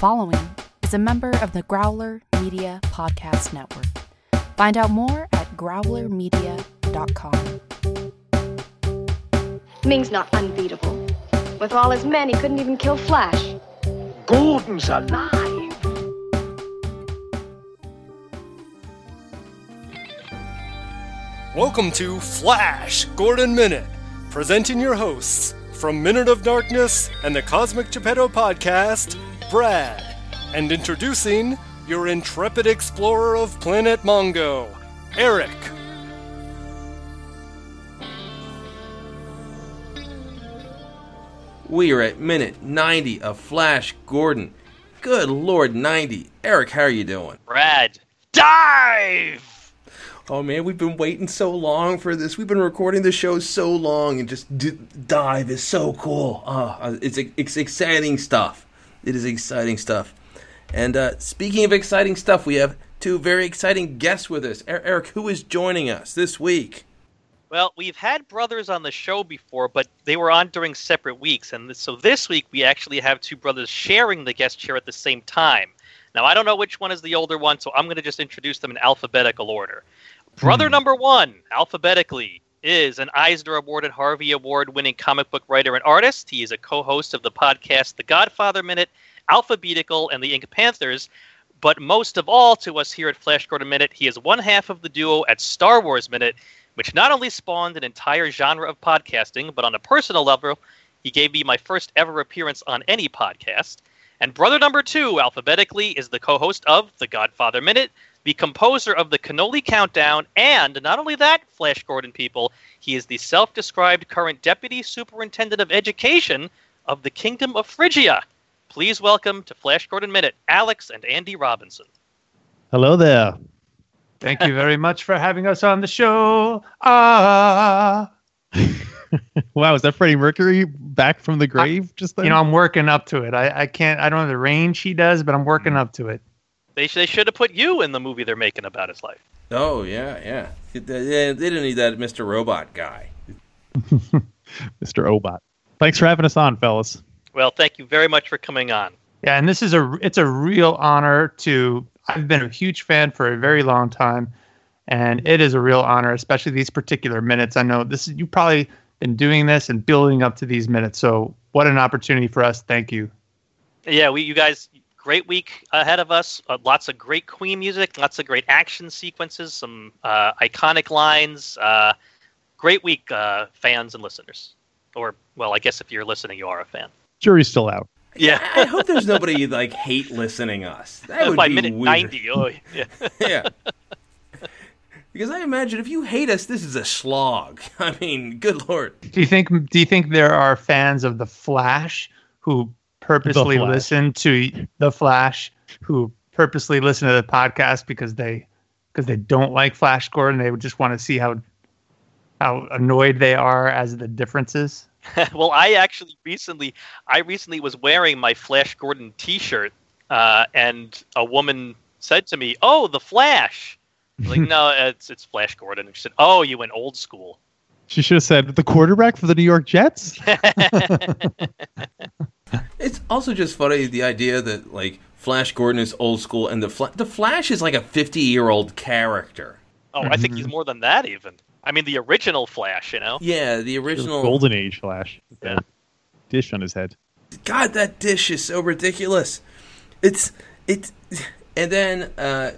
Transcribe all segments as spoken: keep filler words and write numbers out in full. following is a member of the Growler Media Podcast Network. Find out more at growler media dot com. Ming's not unbeatable. With all his men, he couldn't even kill Flash. Gordon's alive! Welcome to Flash Gordon Minute, presenting your hosts from Minute of Darkness and the Cosmic Geppetto Podcast, Brad, and introducing your intrepid explorer of Planet Mongo, Eric. We are at minute ninety of Flash Gordon. Good Lord, ninety. Eric, how are you doing? Brad, dive! Oh, man, we've been waiting so long for this. We've been recording the show so long, and just d- dive is so cool. Oh, it's, it's exciting stuff. It is exciting stuff. And uh, speaking of exciting stuff, we have two very exciting guests with us. Er- Eric, who is joining us this week? Well, we've had brothers on the show before, but they were on during separate weeks. And so this week, we actually have two brothers sharing the guest chair at the same time. Now, I don't know which one is the older one, so I'm going to just introduce them in alphabetical order. Brother hmm. number one, alphabetically, is an Eisner-awarded Harvey Award-winning comic book writer and artist. He is a co-host of the podcast The Godfather Minute, Alphabetical, and The Ink Panthers. But most of all, to us here at Flash Gordon Minute, he is one half of the duo at Star Wars Minute, which not only spawned an entire genre of podcasting, but on a personal level, he gave me my first ever appearance on any podcast. And brother number two, alphabetically, is the co-host of The Godfather Minute, the composer of the Cannoli Countdown, and not only that, Flash Gordon people, he is the self-described current Deputy Superintendent of Education of the Kingdom of Phrygia. Please welcome to Flash Gordon Minute, Alex and Andy Robinson. Hello there. Thank you very much for having us on the show. Ah. Wow, is that Freddie Mercury back from the grave? I, just then? You know, I'm working up to it. I, I can't, I don't have the range he does, but I'm working up to it. They, they should have put you in the movie they're making about his life. Oh, yeah, yeah. They didn't need that Mister Robot guy. Mister Obot. Thanks for having us on, fellas. Well, thank you very much for coming on. Yeah, and this is a, it's a real honor to... I've been a huge fan for a very long time, and it is a real honor, especially these particular minutes. I know this is, you've probably been doing this and building up to these minutes, so what an opportunity for us. Thank you. Yeah, we you guys, great week ahead of us. Uh, lots of great Queen music, lots of great action sequences, some uh, iconic lines. Uh, great week, uh, fans and listeners. Or, well, I guess if you're listening, you are a fan. Jury's still out. Yeah, I hope there's nobody like hate listening us. That would by be minute weird. ninety, oh yeah, yeah. Because I imagine if you hate us, this is a slog. I mean, good Lord. Do you think? Do you think there are fans of the Flash who purposely Flash. listen to the Flash who purposely listen to the podcast because they because they don't like Flash Gordon? They would just want to see how how annoyed they are as the differences. Well, I actually recently, I recently was wearing my Flash Gordon T-shirt, uh, and a woman said to me, "Oh, the Flash." I was like, no, it's it's Flash Gordon. And she said, "Oh, you went old school." She should have said the quarterback for the New York Jets. It's also just funny the idea that like Flash Gordon is old school, and the Fla- the Flash is like a fifty-year-old character. Oh, I think he's more than that even. I mean, the original Flash, you know? Yeah, the original... Golden Age Flash. Yeah. Dish on his head. God, that dish is so ridiculous. It's... it's, And then uh,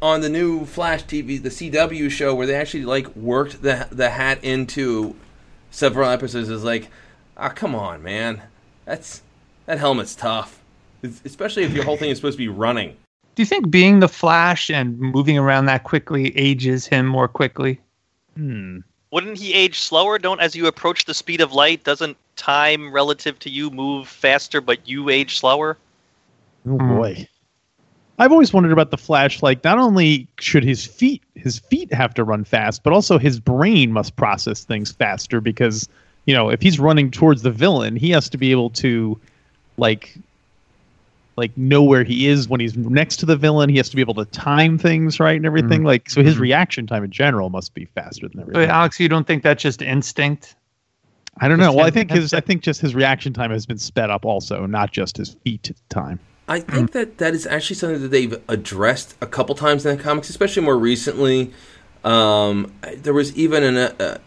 on the new Flash T V, the C W show, where they actually, like, worked the the hat into several episodes, is like, ah, oh, come on, man. That's That helmet's tough. It's, especially if your whole thing is supposed to be running. Do you think being the Flash and moving around that quickly ages him more quickly? Hmm. Wouldn't he age slower? Don't as you approach the speed of light, doesn't time relative to you move faster, but you age slower? Oh boy! I've always wondered about the Flash. Like, not only should his feet his feet have to run fast, but also his brain must process things faster because you know if he's running towards the villain, he has to be able to like like know where he is when he's next to the villain. He has to be able to time things right and everything. Mm-hmm. Like so his reaction time in general must be faster than everything. Wait, Alex, you don't think that's just instinct? I don't know. Just well, I think his I think just his reaction time has been sped up also, not just his feet time. I think that that is actually something that they've addressed a couple times in the comics, especially more recently. Um, there was even an uh,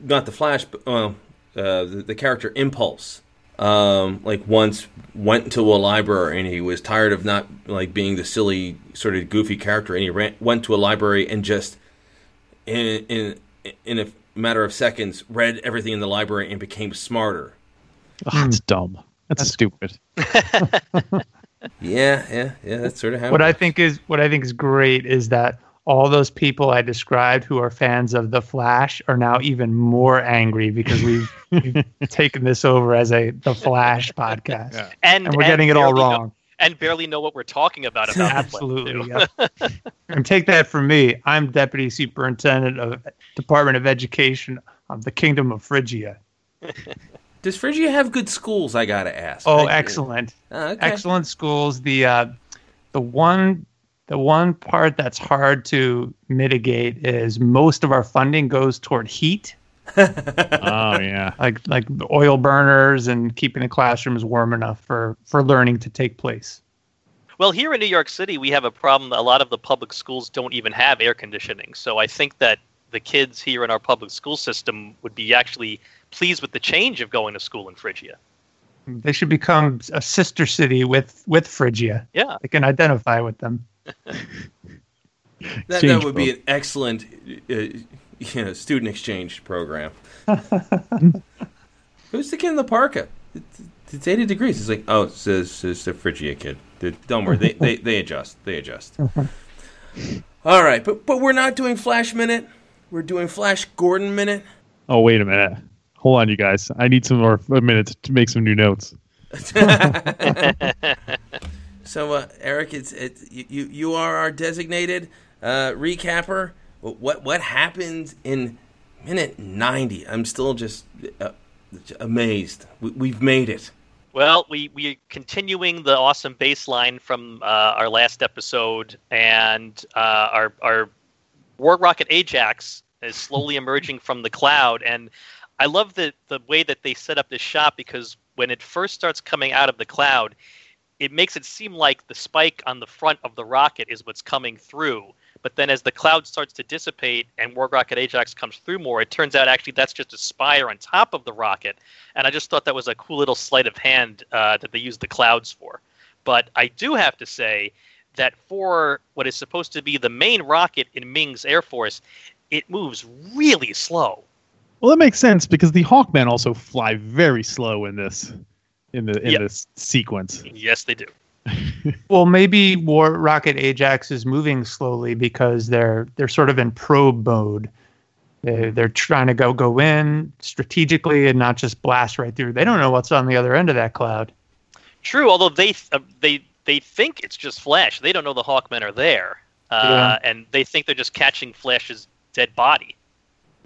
not the Flash, but well, uh, the, the character Impulse. Um, like once went into a library and he was tired of not like being the silly sort of goofy character, and he ran, went to a library and just in in in a matter of seconds read everything in the library and became smarter. Oh, that's dumb. That's, that's stupid. yeah, yeah, yeah. That's sort of how. What I think is what I think is great is that all those people I described who are fans of The Flash are now even more angry because we've, we've taken this over as a The Flash podcast, yeah. and, and we're and getting it all wrong. Know, and barely know what we're talking about. about Absolutely. Yeah. And take that from me. I'm Deputy Superintendent of Department of Education of the Kingdom of Phrygia. Does Phrygia have good schools, I gotta ask? Oh, I excellent. Oh, okay. Excellent schools. The uh, the one the one part that's hard to mitigate is most of our funding goes toward heat. oh yeah. Like like oil burners and keeping the classrooms warm enough for, for learning to take place. Well, here in New York City we have a problem. A lot of the public schools don't even have air conditioning. So I think that the kids here in our public school system would be actually pleased with the change of going to school in Phrygia. They should become a sister city with, with Phrygia. Yeah. They can identify with them. that that would be an excellent uh, you know, student exchange program. Who's the kid in the parka? It's eighty degrees. It's like, oh, it's, it's, it's the Phrygia kid. Don't worry. They, they, they adjust. They adjust. All right. But, but we're not doing Flash Minute. We're doing Flash Gordon Minute. Oh, wait a minute. Hold on, you guys. I need some more minutes to make some new notes. so, uh, Eric, it's it, you. You are our designated uh, recapper. What what happens in minute ninety? I'm still just uh, amazed. We, we've made it. Well, we we are continuing the awesome baseline from uh, our last episode, and uh, our our War Rocket Ajax is slowly emerging from the cloud. And I love the, the way that they set up this shot, because when it first starts coming out of the cloud, it makes it seem like the spike on the front of the rocket is what's coming through. But then as the cloud starts to dissipate and War Rocket Ajax comes through more, it turns out actually that's just a spire on top of the rocket. And I just thought that was a cool little sleight of hand uh, that they used the clouds for. But I do have to say that for what is supposed to be the main rocket in Ming's Air Force, it moves really slow. Well, that makes sense because the Hawkmen also fly very slow in this, in the in yep. this sequence. Yes, they do. Well, maybe War Rocket Ajax is moving slowly because they're they're sort of in probe mode. They're, they're trying to go go in strategically and not just blast right through. They don't know what's on the other end of that cloud. True, although they uh, they they think it's just Flash. They don't know the Hawkmen are there, uh, yeah. and they think they're just catching Flash's dead body.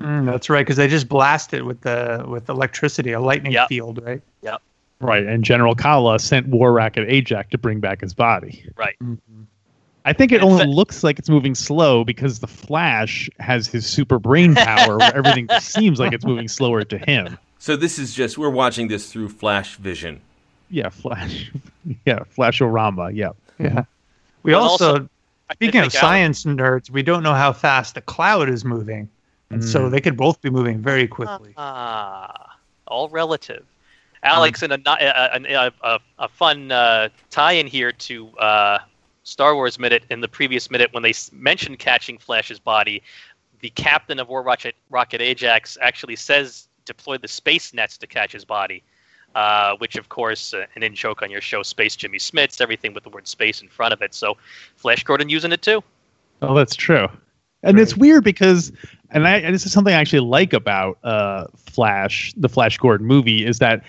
Mm, that's right, because they just blast it with the with electricity, a lightning yep. field, right? Yep. Right, and General Kala sent War Rocket Ajax to bring back his body. Right. Mm-hmm. I think it and only fa- looks like it's moving slow because the Flash has his super brain power where everything seems like it's moving slower to him. So this is just, we're watching this through Flash vision. Yeah, Flash. Yeah, Flash-orama, yeah. Yeah. We well, also, also, speaking of science out. nerds, we don't know how fast the cloud is moving. And mm. so they could both be moving very quickly. Ah, all relative. Alex, um, in a, a, a, a, a fun uh, tie-in here to uh, Star Wars Minute, in the previous minute when they mentioned catching Flash's body, the captain of War Rocket, Rocket Ajax actually says deploy the space nets to catch his body, uh, which, of course, uh, an in-joke on your show, Space Jimmy Smits, everything with the word space in front of it. So Flash Gordon using it, too. Oh, that's true. And right. It's weird because, and I, and this is something I actually like about uh, Flash, the Flash Gordon movie, is that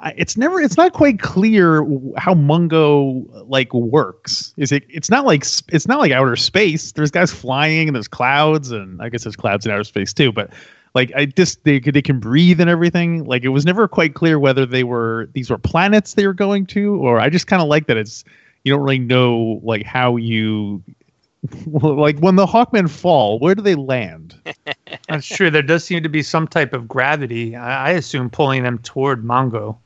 I, it's never, it's not quite clear how Mungo like works. Is it? It's not like it's not like outer space. There's guys flying and there's clouds, and I guess there's clouds in outer space too. But like I just they they can breathe and everything. Like it was never quite clear whether they were these were planets they were going to, or I just kind of like that it's you don't really know like how you. Like when the Hawkmen fall, where do they land? That's true. There does seem to be some type of gravity. I, I assume pulling them toward Mongo.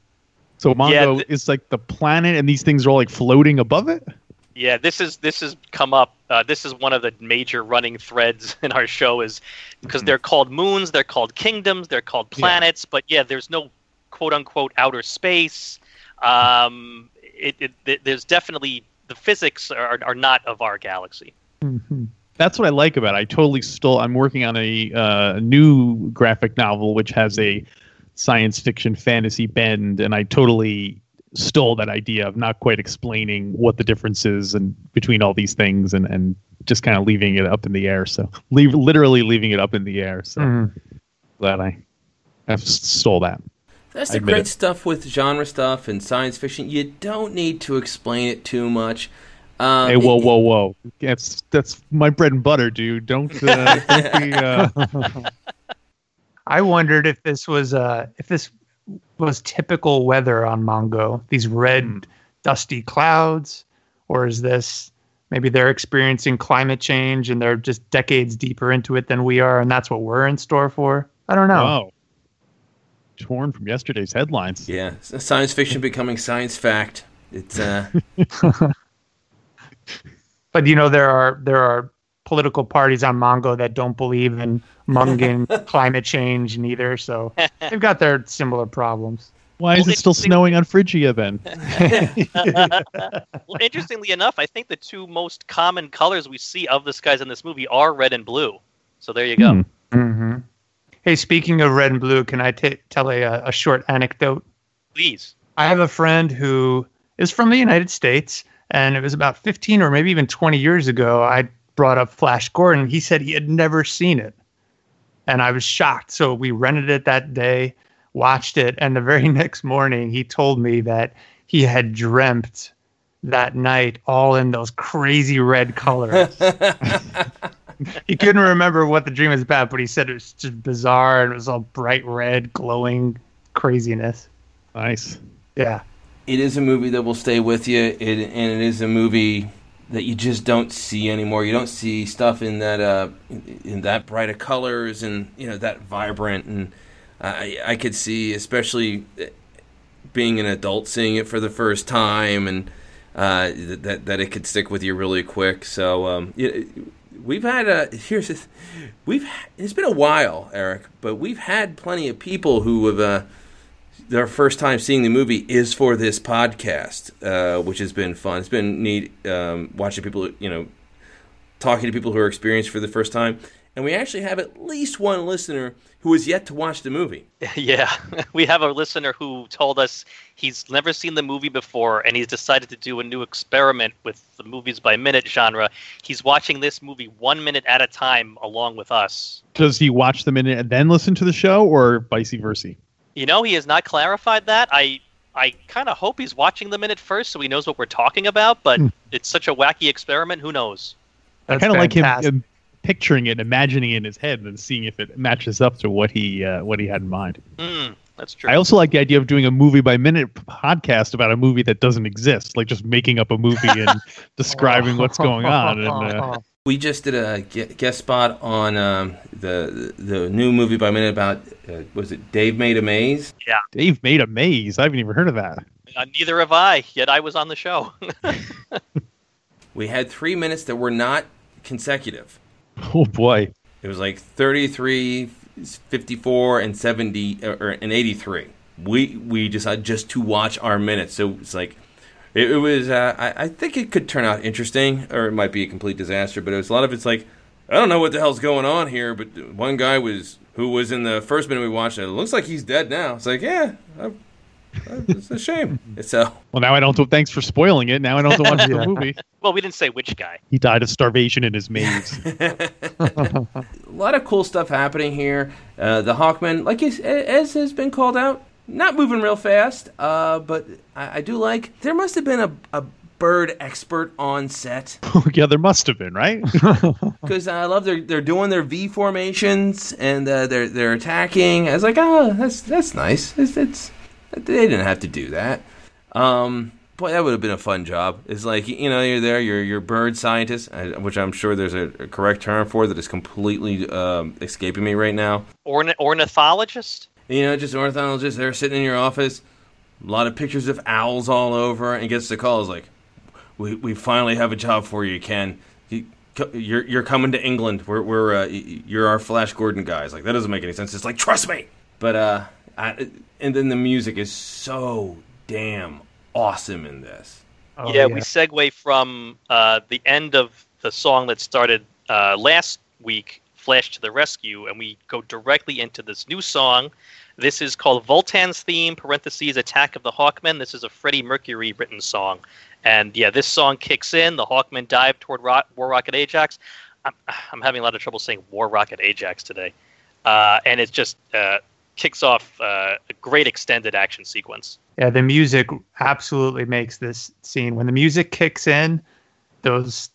So Mongo yeah, th- is like the planet, and these things are all like floating above it? Yeah, this is this has come up. Uh, this is one of the major running threads in our show, is because mm-hmm. they're called moons, they're called kingdoms, they're called planets, yeah. but yeah, there's no quote-unquote outer space. Um, it, it, it, there's definitely the physics are, are not of our galaxy. Mm-hmm. That's what I like about it. I totally stole. I'm working on a uh, new graphic novel which has a science fiction fantasy bend, and I totally stole that idea of not quite explaining what the difference is and between all these things, and, and just kind of leaving it up in the air. So, leave, literally leaving it up in the air. So, mm-hmm. glad I have stole that. That's the great it. stuff with genre stuff and science fiction. You don't need to explain it too much. Um, hey, whoa, whoa, whoa! That's that's my bread and butter, dude. Don't. Uh, don't be, uh... I wondered if this was uh, if this was typical weather on Mongo. These red, mm. dusty clouds, or is this maybe they're experiencing climate change and they're just decades deeper into it than we are, and that's what we're in store for? I don't know. Wow. Torn from yesterday's headlines. Yeah, science fiction becoming science fact. It's. Uh... But, you know, there are there are political parties on Mongo that don't believe in Mungan climate change neither, so they've got their similar problems. Why well, is it still snowing on Phrygia, then? Well, interestingly enough, I think the two most common colors we see of the skies in this movie are red and blue. So there you go. Mm-hmm. Hey, speaking of red and blue, can I t- tell a, a short anecdote? Please. I have a friend who is from the United States. And it was about fifteen or maybe even twenty years ago, I brought up Flash Gordon. He said he had never seen it. And I was shocked. So we rented it that day, watched it. And the very next morning, he told me that he had dreamt that night all in those crazy red colors. He couldn't remember what the dream was about, but he said it was just bizarre. And it was all bright red, glowing craziness. Nice. Yeah. It is a movie that will stay with you, it, and it is a movie that you just don't see anymore. You don't see stuff in that uh, in, in that bright of colors, and you know that vibrant. And I, I could see, especially being an adult, seeing it for the first time, and uh, that that it could stick with you really quick. So um, it, we've had a here's the, we've it's been a while, Eric, but we've had plenty of people who have. Uh, Their first time seeing the movie is for this podcast, uh, which has been fun. It's been neat um, watching people, you know, talking to people who are experienced for the first time. And we actually have at least one listener who has yet to watch the movie. Yeah, we have a listener who told us he's never seen the movie before, and he's decided to do a new experiment with the movies by minute genre. He's watching this movie one minute at a time along with us. Does he watch the minute and then listen to the show, or vice versa? You know, he has not clarified that. I I kind of hope he's watching the minute first so he knows what we're talking about, but mm. it's such a wacky experiment. Who knows? That's I kind of like him, him picturing it, imagining it in his head, and seeing if it matches up to what he uh, what he had in mind. Mm, that's true. I also like the idea of doing a movie-by-minute podcast about a movie that doesn't exist, like just making up a movie and describing what's going on. And, uh, we just did a guest spot on um, the the new movie by minute about, uh, was it Dave Made a Maze? Yeah. Dave Made a Maze. I haven't even heard of that. Uh, neither have I, yet I was on the show. We had three minutes that were not consecutive. Oh, boy. It was like thirty-three, fifty-four, and seventy, or and eighty-three. We we decided just to watch our minutes, so it's like... It, it was, uh, I, I think it could turn out interesting, or it might be a complete disaster, but it was a lot of it's like, I don't know what the hell's going on here, but one guy was, who was in the first minute we watched it, it looks like he's dead now. It's like, yeah, I, I, it's a shame. So. Well, now I don't, thanks for spoiling it, now I don't watch the movie. Well, we didn't say which guy. He died of starvation in his maze. A lot of cool stuff happening here. Uh, the Hawkman, like as, as has been called out, not moving real fast, uh, but I, I do like... There must have been a, a bird expert on set. Yeah, there must have been, right? Because I love they're they're doing their V formations, and uh, they're they're attacking. I was like, oh, that's that's nice. It's, it's they didn't have to do that. Um, boy, that would have been a fun job. It's like, you know, you're there, you're you're bird scientist, which I'm sure there's a, a correct term for that is completely um, escaping me right now. Orn- ornithologist. You know, just ornithologists, they're sitting in your office. a lot of pictures of owls all over, and gets the call. Is like, we we finally have a job for you, Ken. You, you're you're coming to England. We're we're uh, you're our Flash Gordon guys. Like, that doesn't make any sense. It's like, trust me. But uh, I, and then the music is so damn awesome in this. Oh, yeah, yeah, we segue from uh, the end of the song that started uh, last week, Flash to the Rescue, and we go directly into this new song. This is called Voltan's Theme, parentheses, Attack of the Hawkmen. This is a Freddie Mercury written song. And yeah, this song kicks in. The Hawkmen dive toward Ro- War Rocket Ajax. I'm, I'm having a lot of trouble saying War Rocket Ajax today. Uh, and it just uh, kicks off uh, a great extended action sequence. Yeah, the music absolutely makes this scene. When the music kicks in, those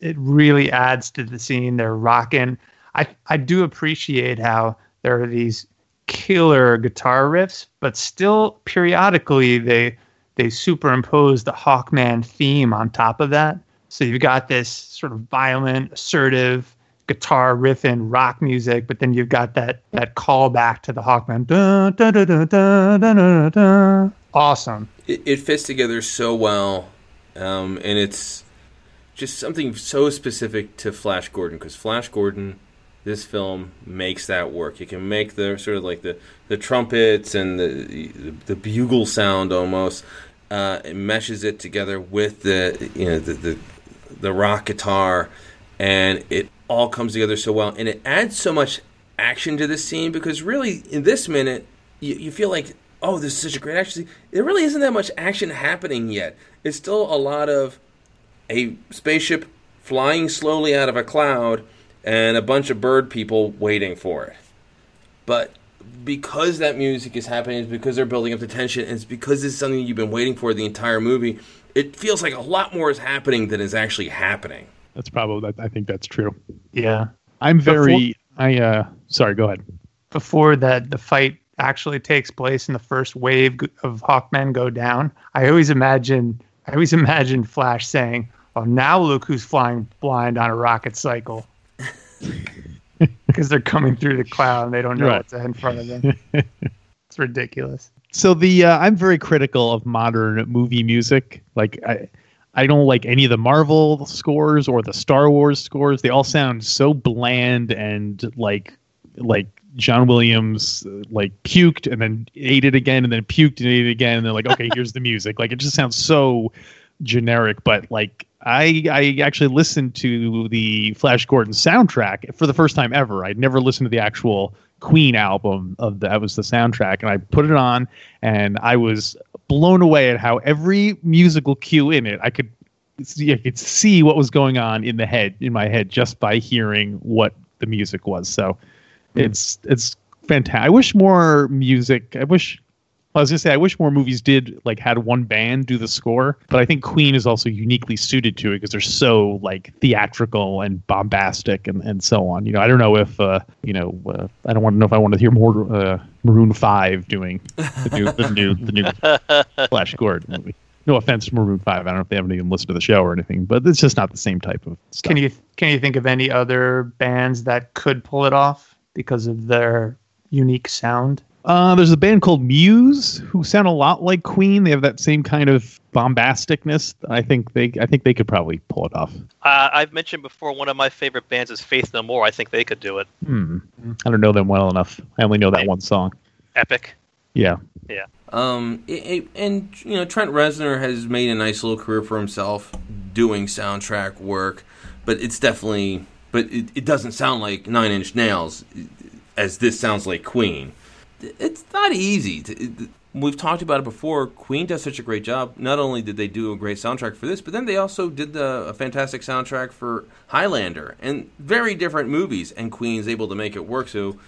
it really adds to the scene. They're rocking. I, I do appreciate how there are these killer guitar riffs, but still periodically they they superimpose the Hawkman theme on top of that. So you've got this sort of violent, assertive guitar riff and rock music, but then you've got that that call back to the Hawkman. Dun, dun, dun, dun, dun, dun, dun. Awesome. It, it fits together so well, um, and it's just something so specific to Flash Gordon, because Flash Gordon, this film makes that work. You can make the sort of like the, the trumpets and the, the the bugle sound almost. Uh, it meshes it together with the you know the, the the rock guitar, and it all comes together so well. And it adds so much action to this scene, because really in this minute you, you feel like, oh, this is such a great action scene. There really isn't that much action happening yet. It's still a lot of a spaceship flying slowly out of a cloud, and a bunch of bird people waiting for it. But because that music is happening, it's because they're building up the tension, and it's because it's something you've been waiting for the entire movie, it feels like a lot more is happening than is actually happening. That's probably, I think that's true. Yeah. I'm very, before, I, uh, sorry, go ahead. Before that, the fight actually takes place and the first wave of Hawkmen go down, I always imagine, I always imagine Flash saying, oh, now look who's flying blind on a rocket cycle. Because they're coming through the cloud and they don't know right. what's in front of them. It's ridiculous. So the uh, I'm very critical of modern movie music. Like I, I don't like any of the Marvel scores or the Star Wars scores. They all sound so bland and like like John Williams like puked and then ate it again and then puked and ate it again. And they're like, okay, here's the music. Like it just sounds so generic. But like. I, I actually listened to the Flash Gordon soundtrack for the first time ever. I'd never listened to the actual Queen album of the, that was the soundtrack, and I put it on, and I was blown away at how every musical cue in it, I could see, I could see what was going on in the head, in my head, just by hearing what the music was. So, mm. it's it's fantastic. I wish more music. I wish. I was going to say, I wish more movies did, like, had one band do the score, but I think Queen is also uniquely suited to it because they're so, like, theatrical and bombastic and, and so on. You know, I don't know if, uh, you know, uh, I don't want to know if I want to hear more uh, Maroon five doing the new, the new, the new Flash Gordon movie. No offense to Maroon five. I don't know if they haven't even listened to the show or anything, but it's just not the same type of stuff. Can you, can you think of any other bands that could pull it off because of their unique sound? Uh, there's a band called Muse who sound a lot like Queen. They have that same kind of bombasticness. I think they, I think they could probably pull it off. Uh, I've mentioned before one of my favorite bands is Faith No More. I think they could do it. Hmm. I don't know them well enough. I only know that one song. Epic. Yeah. Yeah. Um. It, it, and you know, Trent Reznor has made a nice little career for himself doing soundtrack work, but it's definitely, but it, it doesn't sound like Nine Inch Nails, as this sounds like Queen. It's not easy. To, we've talked about it before. Queen does such a great job. Not only did they do a great soundtrack for this, but then they also did the, a fantastic soundtrack for Highlander, and very different movies, and Queen's able to make it work. So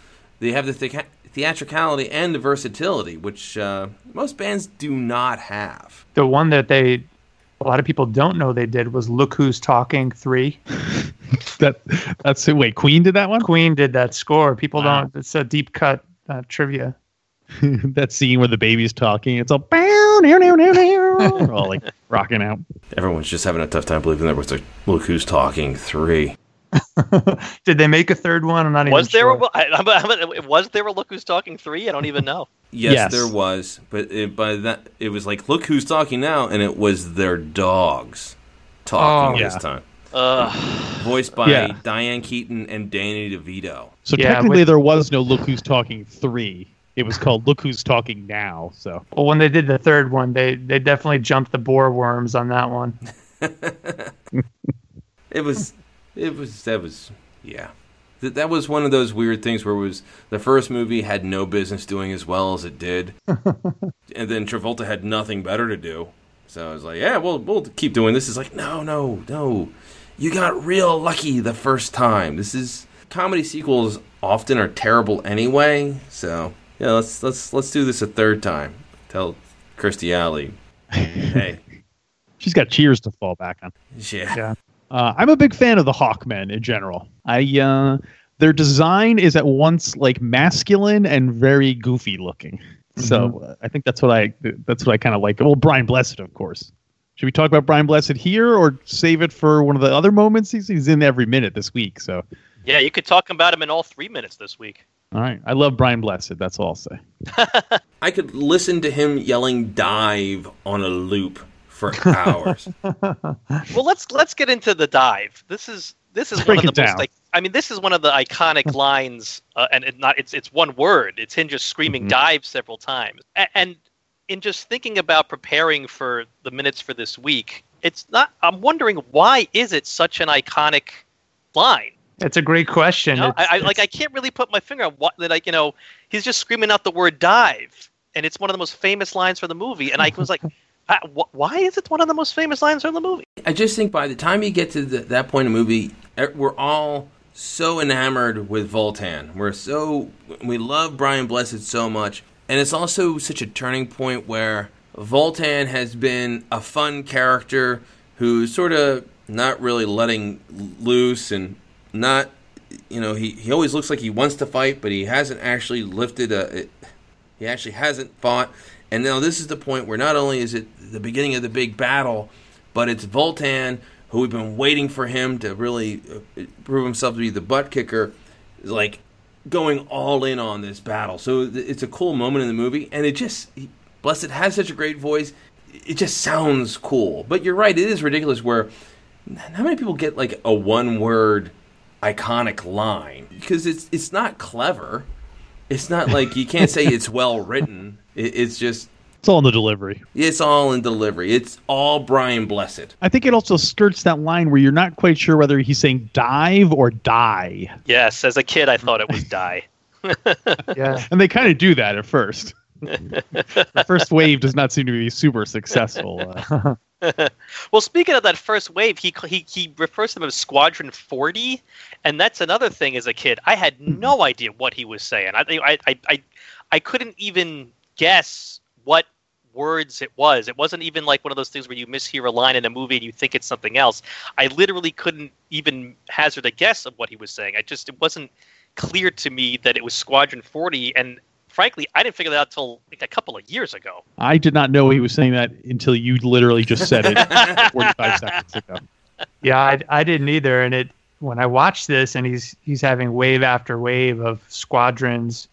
they have the, the- theatricality and the versatility, which uh, most bands do not have. The one that they, a lot of people don't know they did was Look Who's Talking three. that that's Wait, Queen did that one? Queen did that score. People wow. don't, it's a deep cut. Uh, trivia. That scene where the baby's talking, it's all, bow, near, near, near, near. all like rocking out. Everyone's just having a tough time believing there was a Look Who's Talking three. Did they make a third one? I'm not was even there sure. A, I, I, I, was there a Look Who's Talking three? I don't even know. Yes, yes, there was, but it, by that it was like, "Look Who's Talking Now," and it was their dogs talking oh, yeah. this time. Uh, Voiced by yeah. Diane Keaton and Danny DeVito. So yeah, technically, with... there was no "Look Who's Talking" three. It was called "Look Who's Talking Now." So, well, when they did the third one, they they definitely jumped the boar worms on that one. It was, it was, that was, yeah. That was one of those weird things where it was the first movie had no business doing as well as it did, and then Travolta had nothing better to do. So I was like, "Yeah, we'll we'll keep doing this." It's like, no, no, no, you got real lucky the first time. This is comedy sequels often are terrible anyway. So yeah, let's let's let's do this a third time. Tell Kirstie Alley, hey, she's got Cheers to fall back on. Yeah. yeah. Uh, I'm a big fan of the Hawkmen in general. I uh, their design is at once like masculine and very goofy looking. Mm-hmm. So uh, I think that's what I that's what I kind of like. Well, Brian Blessed, of course. Should we talk about Brian Blessed here or save it for one of the other moments? He's he's in every minute this week. So yeah, you could talk about him in all three minutes this week. All right, I love Brian Blessed. That's all I'll say. I could listen to him yelling "dive" on a loop for hours. Well, let's let's get into the dive. This is this is Break one of the most, like, I mean, this is one of the iconic lines, uh, and it not it's it's one word. It's him just screaming mm-hmm. dive several times. A- and in just thinking about preparing for the minutes for this week, it's not. I'm wondering, why is it such an iconic line? That's a great question. You know, it's, I, I it's... like I can't really put my finger on what that. Like, you know, he's just screaming out the word dive, and it's one of the most famous lines for the movie. And I was like. I, wh- why is it one of the most famous lines from the movie? I just think by the time you get to the, that point in the movie, we're all so enamored with Voltan. We're so we love Brian Blessed so much, and it's also such a turning point where Voltan has been a fun character who's sort of not really letting loose and not, you know, he, he always looks like he wants to fight, but he hasn't actually lifted a. It, he actually hasn't fought. And now this is the point where not only is it the beginning of the big battle, but it's Voltan, who we've been waiting for him to really prove himself to be the butt kicker, like going all in on this battle. So it's a cool moment in the movie, and it just, Blessed has such a great voice, it just sounds cool. But you're right, it is ridiculous where, how many people get like a one-word iconic line? Because it's it's not clever. It's not like, you can't say it's well written. It's just... It's all in the delivery. It's all in delivery. It's all Brian Blessed. I think it also skirts that line where you're not quite sure whether he's saying dive or die. Yes, as a kid I thought it was die. Yeah, and they kind of do that at first. The first wave does not seem to be super successful. Uh, well, speaking of that first wave, he, he he refers to them as Squadron forty, and that's another thing. As a kid, I had no idea what he was saying. I I I I, I couldn't even guess what words it was. It wasn't even like one of those things where you mishear a line in a movie and you think it's something else. I literally couldn't even hazard a guess of what he was saying. I just it wasn't clear to me that it was Squadron forty, and frankly, I didn't figure that out until like a couple of years ago. I did not know he was saying that until you literally just said it forty-five seconds ago. Yeah, I, I didn't either. And it when I watched this, and he's he's having wave after wave of squadrons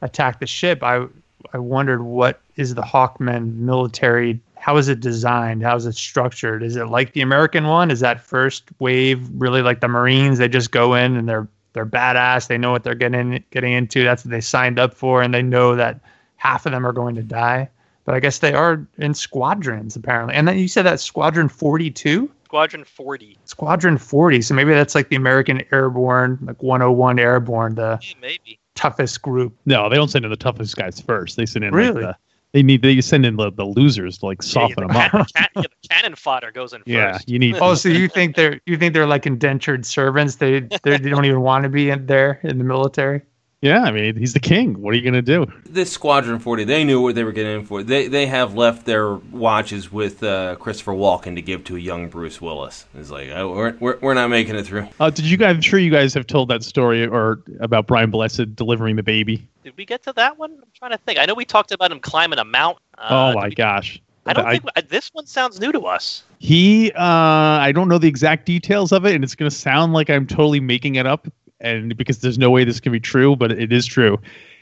attack the ship, I I wondered, what is the Hawkmen military? How is it designed? How is it structured? Is it like the American one? Is that first wave really like the Marines? They just go in and they're They're badass. They know what they're getting getting into. That's what they signed up for, and they know that half of them are going to die. But I guess they are in squadrons, apparently. And then you said that Squadron forty-two? Squadron forty. Squadron forty. So maybe that's like the American Airborne, like one oh one Airborne, the maybe. toughest group. No, they don't send in the toughest guys first. They send in really? like the, they need they send in the, the losers to like soften yeah, yeah, the them can, up. Can, yeah, the cannon fodder goes in yeah, first. Yeah, you need. Oh, so you think they're you think they're like indentured servants? They they don't even want to be in there in the military. Yeah, I mean, he's the king. What are you gonna do? This Squadron forty, they knew what they were getting in for. They they have left their watches with uh, Christopher Walken to give to a young Bruce Willis. It's like oh, we're, we're we're not making it through. Uh, did you guys? I'm sure you guys have told that story or about Brian Blessed delivering the baby. Did we get to that one? I'm trying to think. I know we talked about him climbing a mountain. Uh, oh, my we, gosh. I don't I, think... I, this one sounds new to us. He... Uh, I don't know the exact details of it, and it's going to sound like I'm totally making it up, and because there's no way this can be true, but it is true.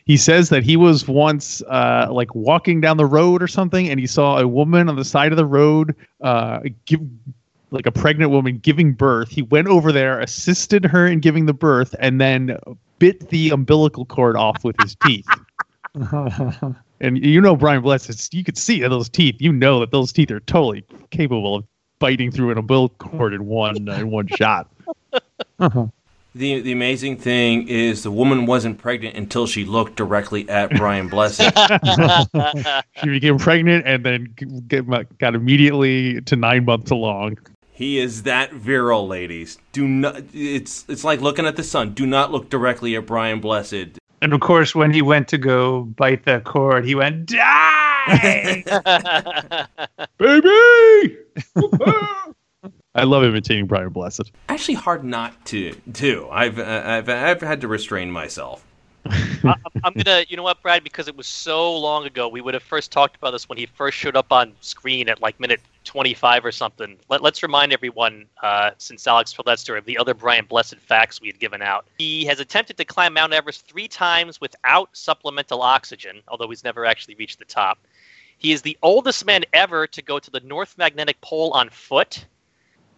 He says that he was once uh, like walking down the road or something, and he saw a woman on the side of the road, uh, give, like a pregnant woman giving birth. He went over there, assisted her in giving the birth, and then bit the umbilical cord off with his teeth. And you know, Brian Blessed, it's, you could see those teeth. You know that those teeth are totally capable of biting through an umbilical cord in one uh, in one shot. Uh-huh. The the amazing thing is the woman wasn't pregnant until she looked directly at Brian Blessed. She became pregnant and then got immediately to nine months along. He is that virile, ladies. Do not. It's it's like looking at the sun. Do not look directly at Brian Blessed. And of course, when he went to go bite the cord, he went, "Die, baby." I love imitating Brian Blessed. Actually, hard not to do. I've uh, I've I've had to restrain myself. I, I'm gonna, you know what, Brad? Because it was so long ago, we would have first talked about this when he first showed up on screen at like minute twenty-five or something. Let, let's remind everyone, uh, since Alex told that story, of the other Brian Blessed facts we had given out. He has attempted to climb Mount Everest three times without supplemental oxygen, although he's never actually reached the top. He is the oldest man ever to go to the North Magnetic Pole on foot.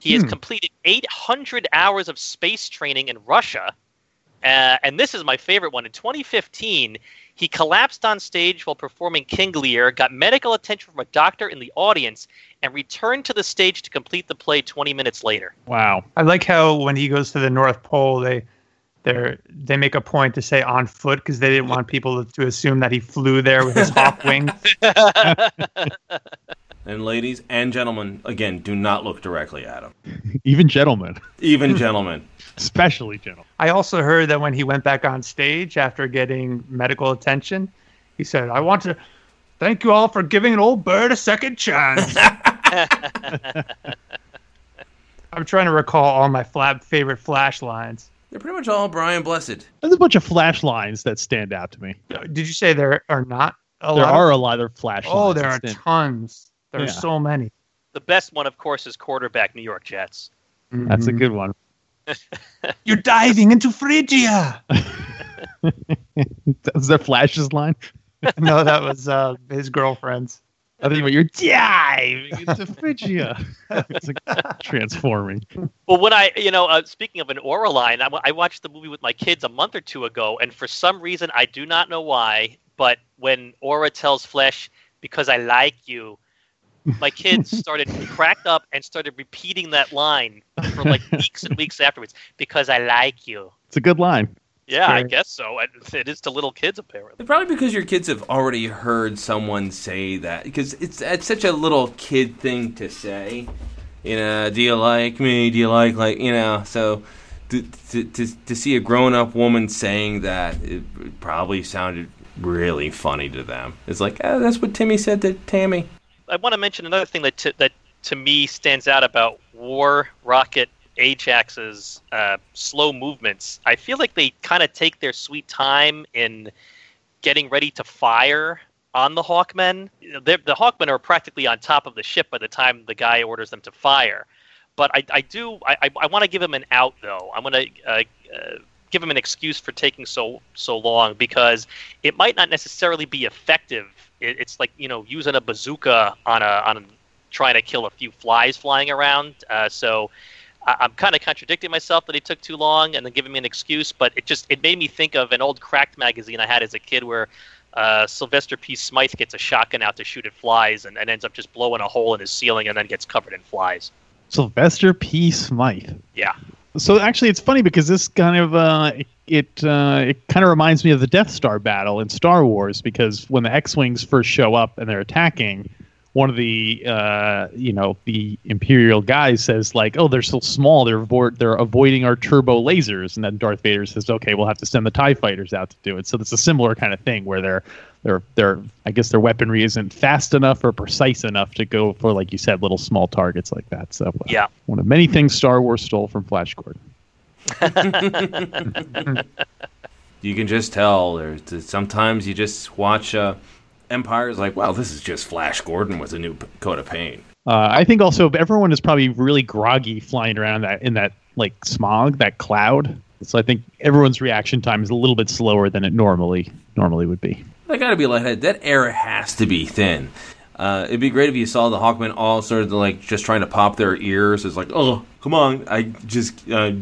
He has hmm. completed eight hundred hours of space training in Russia. Uh, and this is my favorite one. In twenty fifteen, he collapsed on stage while performing King Lear, got medical attention from a doctor in the audience, and returned to the stage to complete the play twenty minutes later. Wow. I like how when he goes to the North Pole, they they they make a point to say on foot because they didn't want people to assume that he flew there with his hawk wings. And ladies and gentlemen, again, do not look directly at him. Even gentlemen. Even gentlemen. Especially gentlemen. I also heard that when he went back on stage after getting medical attention, he said, "I want to thank you all for giving an old bird a second chance." I'm trying to recall all my fla- favorite Flash lines. They're pretty much all Brian Blessed. There's a bunch of Flash lines that stand out to me. Did you say there are not a there lot? There are of- a lot of Flash oh, lines. Oh, there are tons. There are yeah. so many. The best one, of course, is quarterback New York Jets. Mm-hmm. That's a good one. You're diving into Phrygia. Was that Flash's line? No, that was uh, his girlfriend's. I think about you're diving into Phrygia. It's like transforming. Well, when I, you know, uh, speaking of an aura line, I, I watched the movie with my kids a month or two ago, and for some reason, I do not know why, but when Aura tells Flash, "Because I like you," my kids started cracked up and started repeating that line for like weeks and weeks afterwards. "Because I like you." It's a good line. Yeah, sure. I guess so. It is to little kids, apparently. Probably because your kids have already heard someone say that. Because it's, it's such a little kid thing to say. You know, do you like me? Do you like, like, you know? So to to to, to see a grown-up woman saying that, it, it probably sounded really funny to them. It's like, oh, that's what Timmy said to Tammy. I want to mention another thing that to, that to me stands out about War Rocket Ajax's uh, slow movements. I feel like they kind of take their sweet time in getting ready to fire on the Hawkmen. They're, the Hawkmen are practically on top of the ship by the time the guy orders them to fire. But I, I do I, I, I want to give him an out though. I'm going to uh, uh, give him an excuse for taking so so long because it might not necessarily be effective. It's like, you know, using a bazooka on a on a, trying to kill a few flies flying around. Uh, so I, I'm kind of contradicting myself that it took too long and then giving me an excuse. But it just it made me think of an old Cracked magazine I had as a kid where uh, Sylvester P. Smythe gets a shotgun out to shoot at flies and, and ends up just blowing a hole in his ceiling and then gets covered in flies. Sylvester P. Smythe. Yeah. So actually, it's funny because this kind of uh, it uh, it kind of reminds me of the Death Star battle in Star Wars because when the X-wings first show up and they're attacking, one of the uh, you know the Imperial guy says like, "Oh, they're so small, they're avo- they're avoiding our turbo lasers," and then Darth Vader says, "Okay, we'll have to send the TIE fighters out to do it." So it's a similar kind of thing where they're they're they're I guess their weaponry isn't fast enough or precise enough to go for, like you said, little small targets like that. So uh, yeah, one of many things Star Wars stole from Flash Gordon. You can just tell. There's sometimes you just watch uh, Empire is like, wow, this is just Flash Gordon with a new p- coat of paint. Uh, I think also everyone is probably really groggy flying around that in that like smog, that cloud. So I think everyone's reaction time is a little bit slower than it normally normally would be. They got to be like that. That era has to be thin. Uh, it'd be great if you saw the Hawkmen all sort of like just trying to pop their ears. It's like, oh, come on. I just, uh,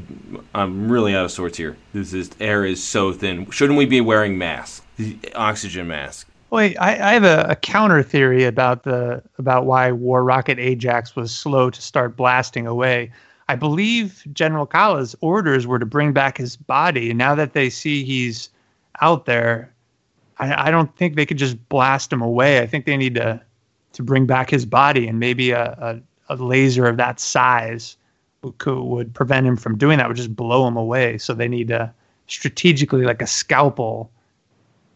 I'm really out of sorts here. This is, air is so thin. Shouldn't we be wearing masks, oxygen masks? Wait, I, I have a, a counter theory about the about why War Rocket Ajax was slow to start blasting away. I believe General Kala's orders were to bring back his body. Now that they see he's out there, I, I don't think they could just blast him away. I think they need to to bring back his body, and maybe a, a, a laser of that size would, could, would prevent him from doing that, would just blow him away. So they need to strategically, like a scalpel,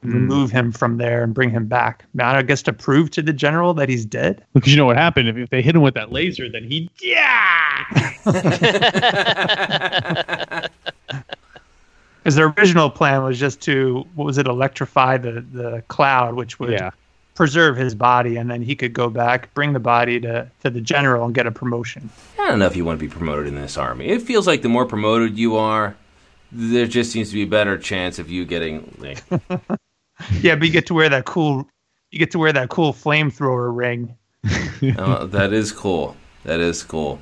mm. remove him from there and bring him back. Now, I guess to prove to the general that he's dead. Because you know what happened? If, if they hit him with that laser, then he... Yeah! Because their original plan was just to, what was it, electrify the, the cloud, which would... Yeah. Preserve his body, and then he could go back, bring the body to, to the general and get a promotion. I don't know if you want to be promoted in this army. It feels like the more promoted you are, there just seems to be a better chance of you getting... Like... yeah, but you get to wear that cool you get to wear that cool flamethrower ring. Oh, that is cool. That is cool.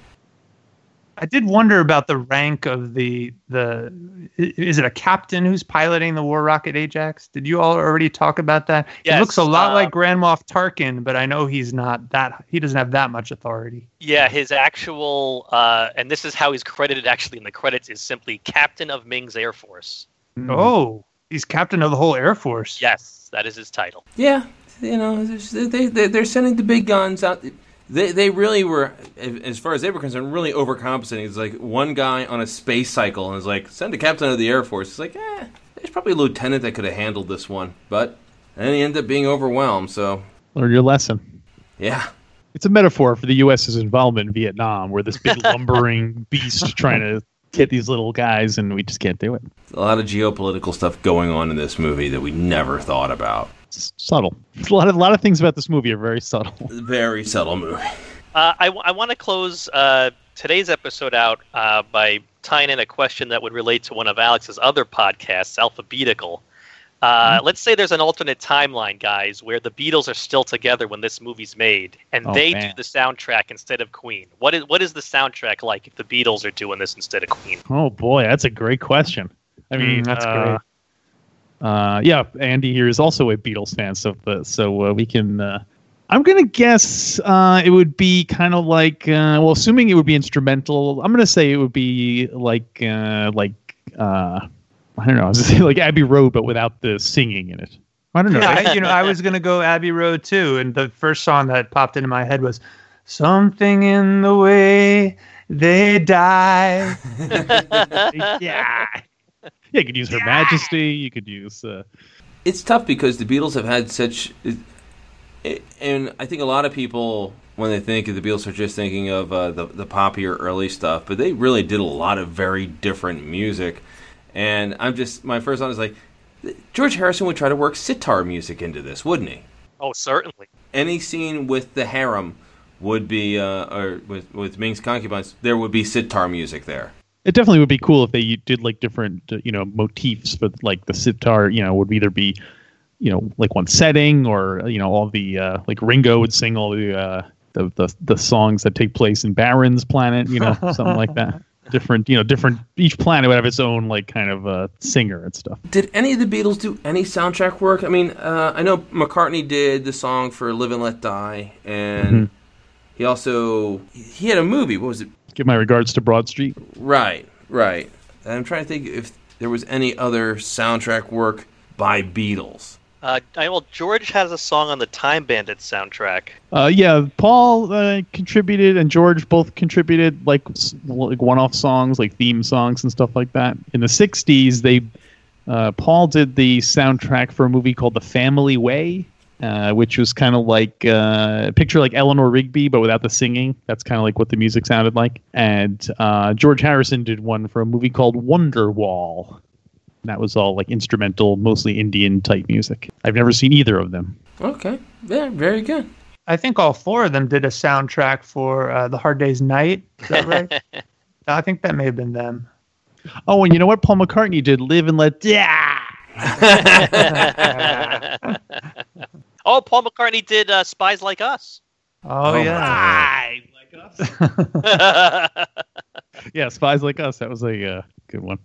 I did wonder about the rank of the the. Is it a captain who's piloting the War Rocket Ajax? Did you all already talk about that? Yes, it looks a lot um, like Grand Moff Tarkin, but I know he's not that. He doesn't have that much authority. Yeah, his actual, uh, and this is how he's credited actually in the credits, is simply Captain of Ming's Air Force. Mm. Oh, he's captain of the whole Air Force. Yes, that is his title. Yeah, you know, they, they they're sending the big guns out. They they really were, as far as they were concerned, really overcompensating. It's like one guy on a space cycle and is like, send a captain of the Air Force. It's like, eh, there's probably a lieutenant that could have handled this one. But then he ended up being overwhelmed, so. Learn your lesson. Yeah. It's a metaphor for the U S's involvement in Vietnam, where this big lumbering beast trying to get these little guys, and we just can't do it. There's a lot of geopolitical stuff going on in this movie that we never thought about. It's subtle. A lot of a lot of things about this movie are very subtle. Very subtle movie. Uh, I, I want to close uh, today's episode out uh, by tying in a question that would relate to one of Alex's other podcasts, Alphabetical. Uh, mm-hmm. Let's say there's an alternate timeline, guys, where the Beatles are still together when this movie's made, and oh, they man. do the soundtrack instead of Queen. What is what is the soundtrack like if the Beatles are doing this instead of Queen? Oh boy, that's a great question. I mean, mm, that's uh, great. Uh, yeah, Andy here is also a Beatles fan, so uh, so uh, we can. Uh, I'm gonna guess uh, it would be kind of like. Uh, well, assuming it would be instrumental, I'm gonna say it would be like uh, like uh, I don't know. I was gonna say like Abbey Road, but without the singing in it. I don't know. Yeah, I, you know, I was gonna go Abbey Road too, and the first song that popped into my head was "Something in the Way They Die." Yeah. Yeah, you could use Her yeah. Majesty. You could use. Uh... It's tough because the Beatles have had such, it, and I think a lot of people when they think of the Beatles are just thinking of uh, the the poppier early stuff, but they really did a lot of very different music. And I'm just my first thought is like, George Harrison would try to work sitar music into this, wouldn't he? Oh, certainly. Any scene with the harem would be, uh, or with with Ming's concubines, there would be sitar music there. It definitely would be cool if they did like different, uh, you know, motifs, but like the sitar, you know, would either be, you know, like one setting or, you know, all the uh, like Ringo would sing all the, uh, the the the songs that take place in Baron's planet, you know, something like that. Different, you know, different. Each planet would have its own like kind of uh, singer and stuff. Did any of the Beatles do any soundtrack work? I mean, uh, I know McCartney did the song for "Live and Let Die," and mm-hmm. he also he had a movie. What was it? Give my regards to Broad Street. Right, right. I'm trying to think if there was any other soundtrack work by Beatles. Uh, well, George has a song on the Time Bandits soundtrack. Uh, yeah, Paul uh, contributed and George both contributed like, like one-off songs, like theme songs and stuff like that. In the sixties, they uh, Paul did the soundtrack for a movie called The Family Way. Uh, which was kind of like uh, picture like Eleanor Rigby, but without the singing. That's kind of like what the music sounded like. And uh, George Harrison did one for a movie called Wonderwall. And that was all like instrumental, mostly Indian type music. I've never seen either of them. Okay, yeah, very good. I think all four of them did a soundtrack for uh, The Hard Day's Night. Is that right? I think that may have been them. Oh, and you know what? Paul McCartney did Live and Let Die. Oh, Paul McCartney did uh, Spies Like Us. Oh, oh yeah. Spies Like Us. Yeah, Spies Like Us. That was a uh, good one.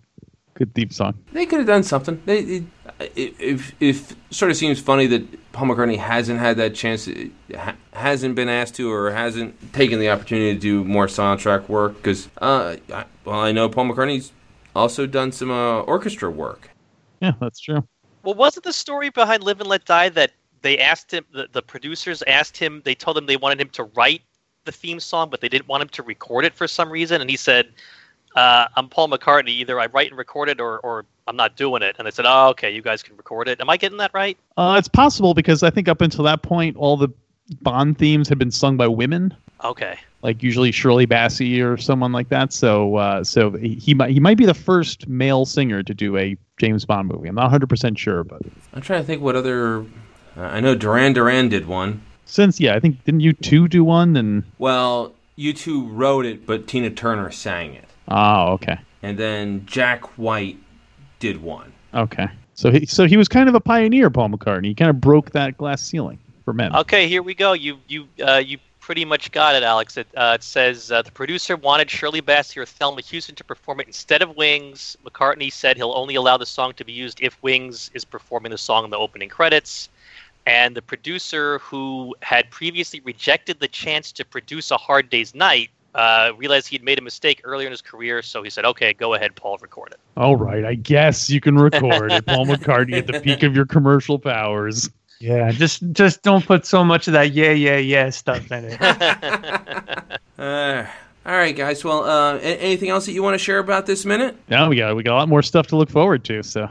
Good deep song. They could have done something. They, it, it, if, if it sort of seems funny that Paul McCartney hasn't had that chance, ha- hasn't been asked to, or hasn't taken the opportunity to do more soundtrack work. Because, uh, well, I know Paul McCartney's also done some uh, orchestra work. Yeah, that's true. Well, wasn't the story behind Live and Let Die that they asked him, the, the producers asked him, they told him they wanted him to write the theme song, but they didn't want him to record it for some reason, and he said, Uh, I'm Paul McCartney. Either I write and record it, or, or I'm not doing it. And they said, oh, okay, you guys can record it. Am I getting that right? Uh, it's possible, because I think up until that point, all the Bond themes had been sung by women. Okay. Like usually Shirley Bassey or someone like that. So uh, so he, he might he might be the first male singer to do a James Bond movie. I'm not one hundred percent sure, but I'm trying to think what other... Uh, I know Duran Duran did one. Since, yeah, I think, didn't U two do one? And Well, U two wrote it, but Tina Turner sang it. Oh, okay. And then Jack White did one. Okay. So he so he was kind of a pioneer, Paul McCartney. He kind of broke that glass ceiling for men. Okay, here we go. You you uh, you pretty much got it, Alex. It, uh, it says, uh, the producer wanted Shirley Bassey or Thelma Houston to perform it instead of Wings. McCartney said he'll only allow the song to be used if Wings is performing the song in the opening credits. And the producer, who had previously rejected the chance to produce A Hard Day's Night, Uh, realized he'd made a mistake earlier in his career, so he said, okay, go ahead, Paul, record it. All right, I guess you can record it. Paul McCartney at the peak of your commercial powers. Yeah, just just don't put so much of that yeah, yeah, yeah stuff in it. uh, all right, guys. Well, uh, anything else that you want to share about this minute? No, we got, we got a lot more stuff to look forward to, so...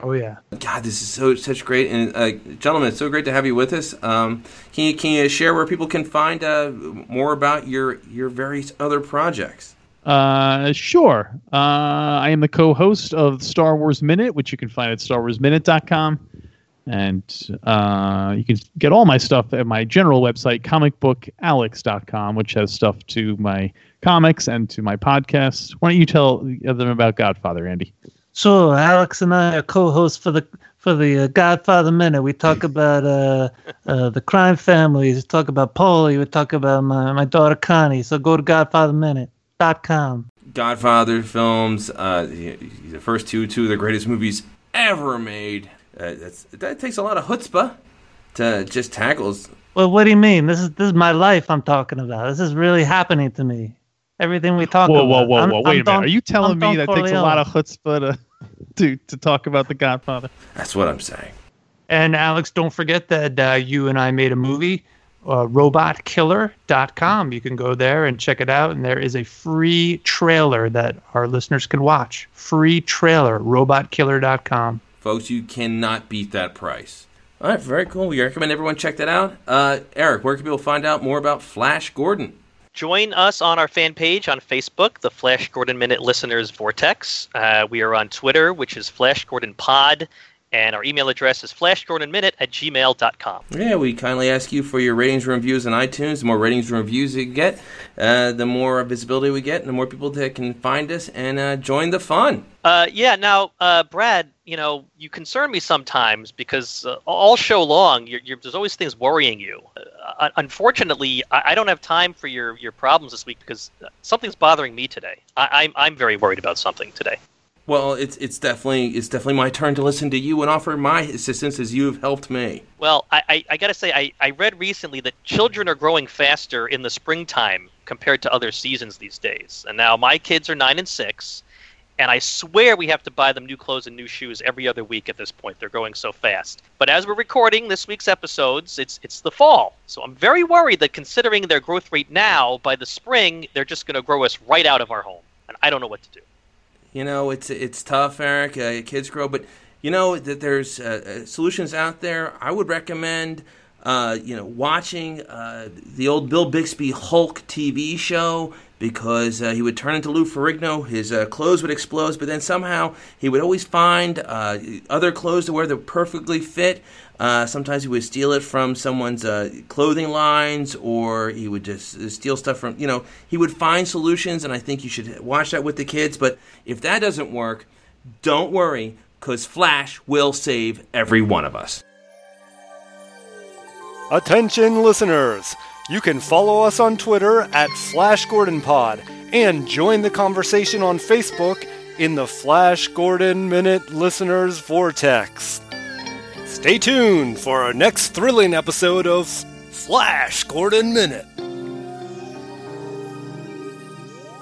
Oh, yeah. God, this is so such great. And, uh, gentlemen, it's so great to have you with us. Um, can you, can you share where people can find uh, more about your, your various other projects? Uh, sure. Uh, I am the co-host of Star Wars Minute, which you can find at star wars minute dot com. And uh, you can get all my stuff at my general website, comic book alex dot com, which has stuff to my comics and to my podcasts. Why don't you tell them about Godfather, Andy? Sure, Alex and I are co-hosts for the for the uh, Godfather Minute. We talk about uh, uh, the crime families. We talk about Paulie. We talk about my, my daughter Connie. So go to godfather minute dot com. Godfather films, uh, the first two, two of the greatest movies ever made. Uh, that's, that takes a lot of chutzpah to just tackle. Well, what do you mean? This is this is my life I'm talking about. This is really happening to me. Everything we talk whoa, about. Whoa, whoa, whoa. I'm, Wait I'm a minute. Are you telling I'm me that Corleone. Takes a lot of chutzpah to... To, to talk about The Godfather? That's what I'm saying. And Alex, don't forget that uh, you and I made a movie, uh, robot killer dot com. You can go there and check it out. And there is a free trailer that our listeners can watch. Free trailer, robot killer dot com. Folks, you cannot beat that price. All right, very cool. We recommend everyone check that out. Uh, Eric, where can people find out more about Flash Gordon? Join us on our fan page on Facebook, the Flash Gordon Minute Listeners Vortex. Uh, we are on Twitter, which is Flash Gordon Pod, and our email address is flash gordon minute at gmail dot com. Yeah, we kindly ask you for your ratings and reviews on iTunes. The more ratings and reviews you get, uh, the more visibility we get, and the more people that can find us and uh, join the fun. Uh, yeah, now, uh, Brad, you know, you concern me sometimes because uh, all show long, you're, you're, there's always things worrying you. Uh, unfortunately, I, I don't have time for your, your problems this week because something's bothering me today. I, I'm I'm very worried about something today. Well, it's it's definitely it's definitely my turn to listen to you and offer my assistance as you have helped me. Well, I, I, I got to say, I, I read recently that children are growing faster in the springtime compared to other seasons these days. And now my kids are nine and six, and I swear we have to buy them new clothes and new shoes every other week at this point. They're growing so fast. But as we're recording this week's episodes, it's it's the fall. So I'm very worried that considering their growth rate now, by the spring, they're just going to grow us right out of our home. And I don't know what to do. You know, it's it's tough, Eric. Uh, kids grow, but you know that there's uh, solutions out there. I would recommend, uh, you know, watching uh, the old Bill Bixby Hulk T V show because uh, he would turn into Lou Ferrigno. His uh, clothes would explode, but then somehow he would always find uh, other clothes to wear that perfectly fit. Uh, sometimes he would steal it from someone's uh, clothing lines, or he would just steal stuff from, you know, he would find solutions, and I think you should watch that with the kids. But if that doesn't work, don't worry. because Flash will save every one of us. Attention listeners! You can follow us on Twitter at Flash Gordon Pod and join the conversation on Facebook in the Flash Gordon Minute Listeners Vortex. Stay tuned for our next thrilling episode of Flash Gordon Minute.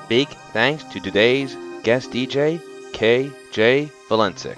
Big thanks to today's guest D J, K J Valencic.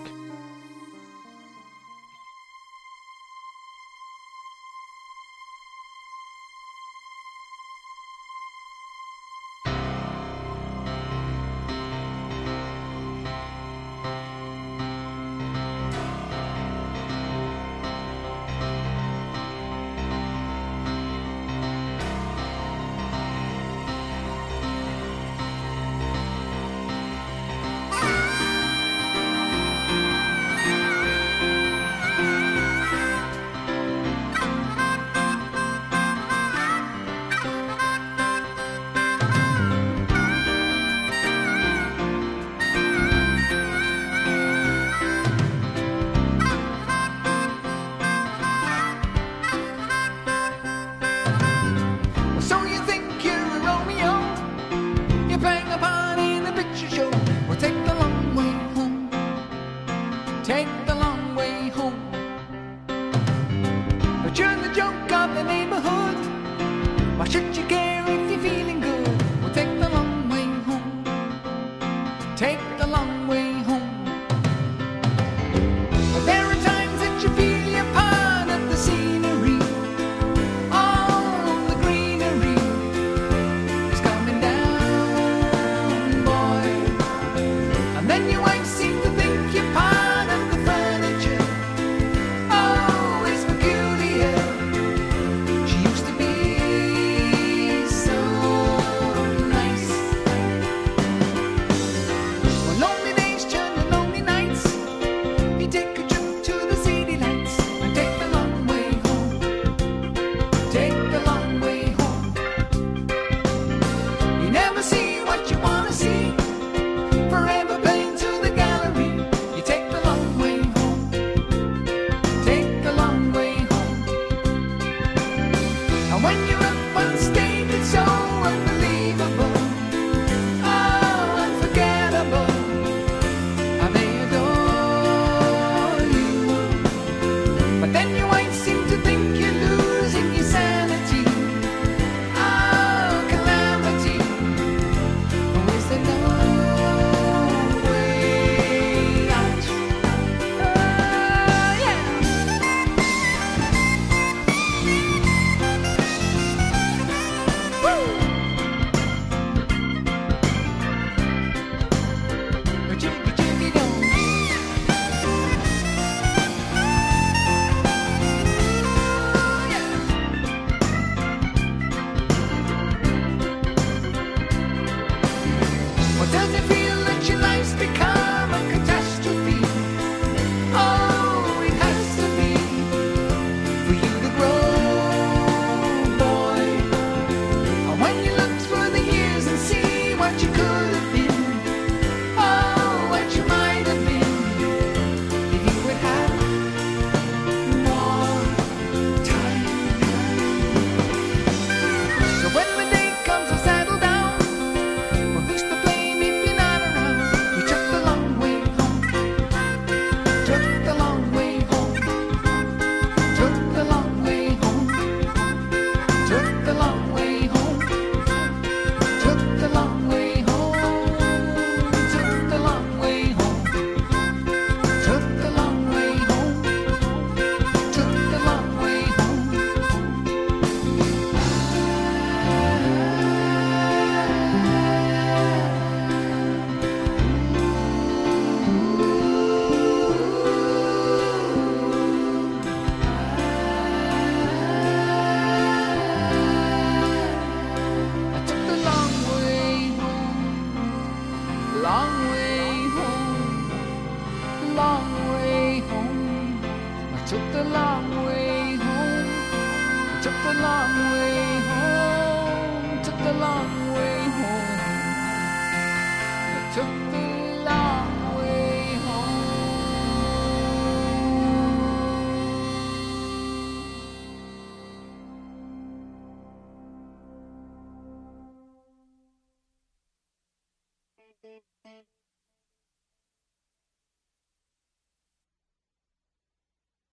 Took the long way home.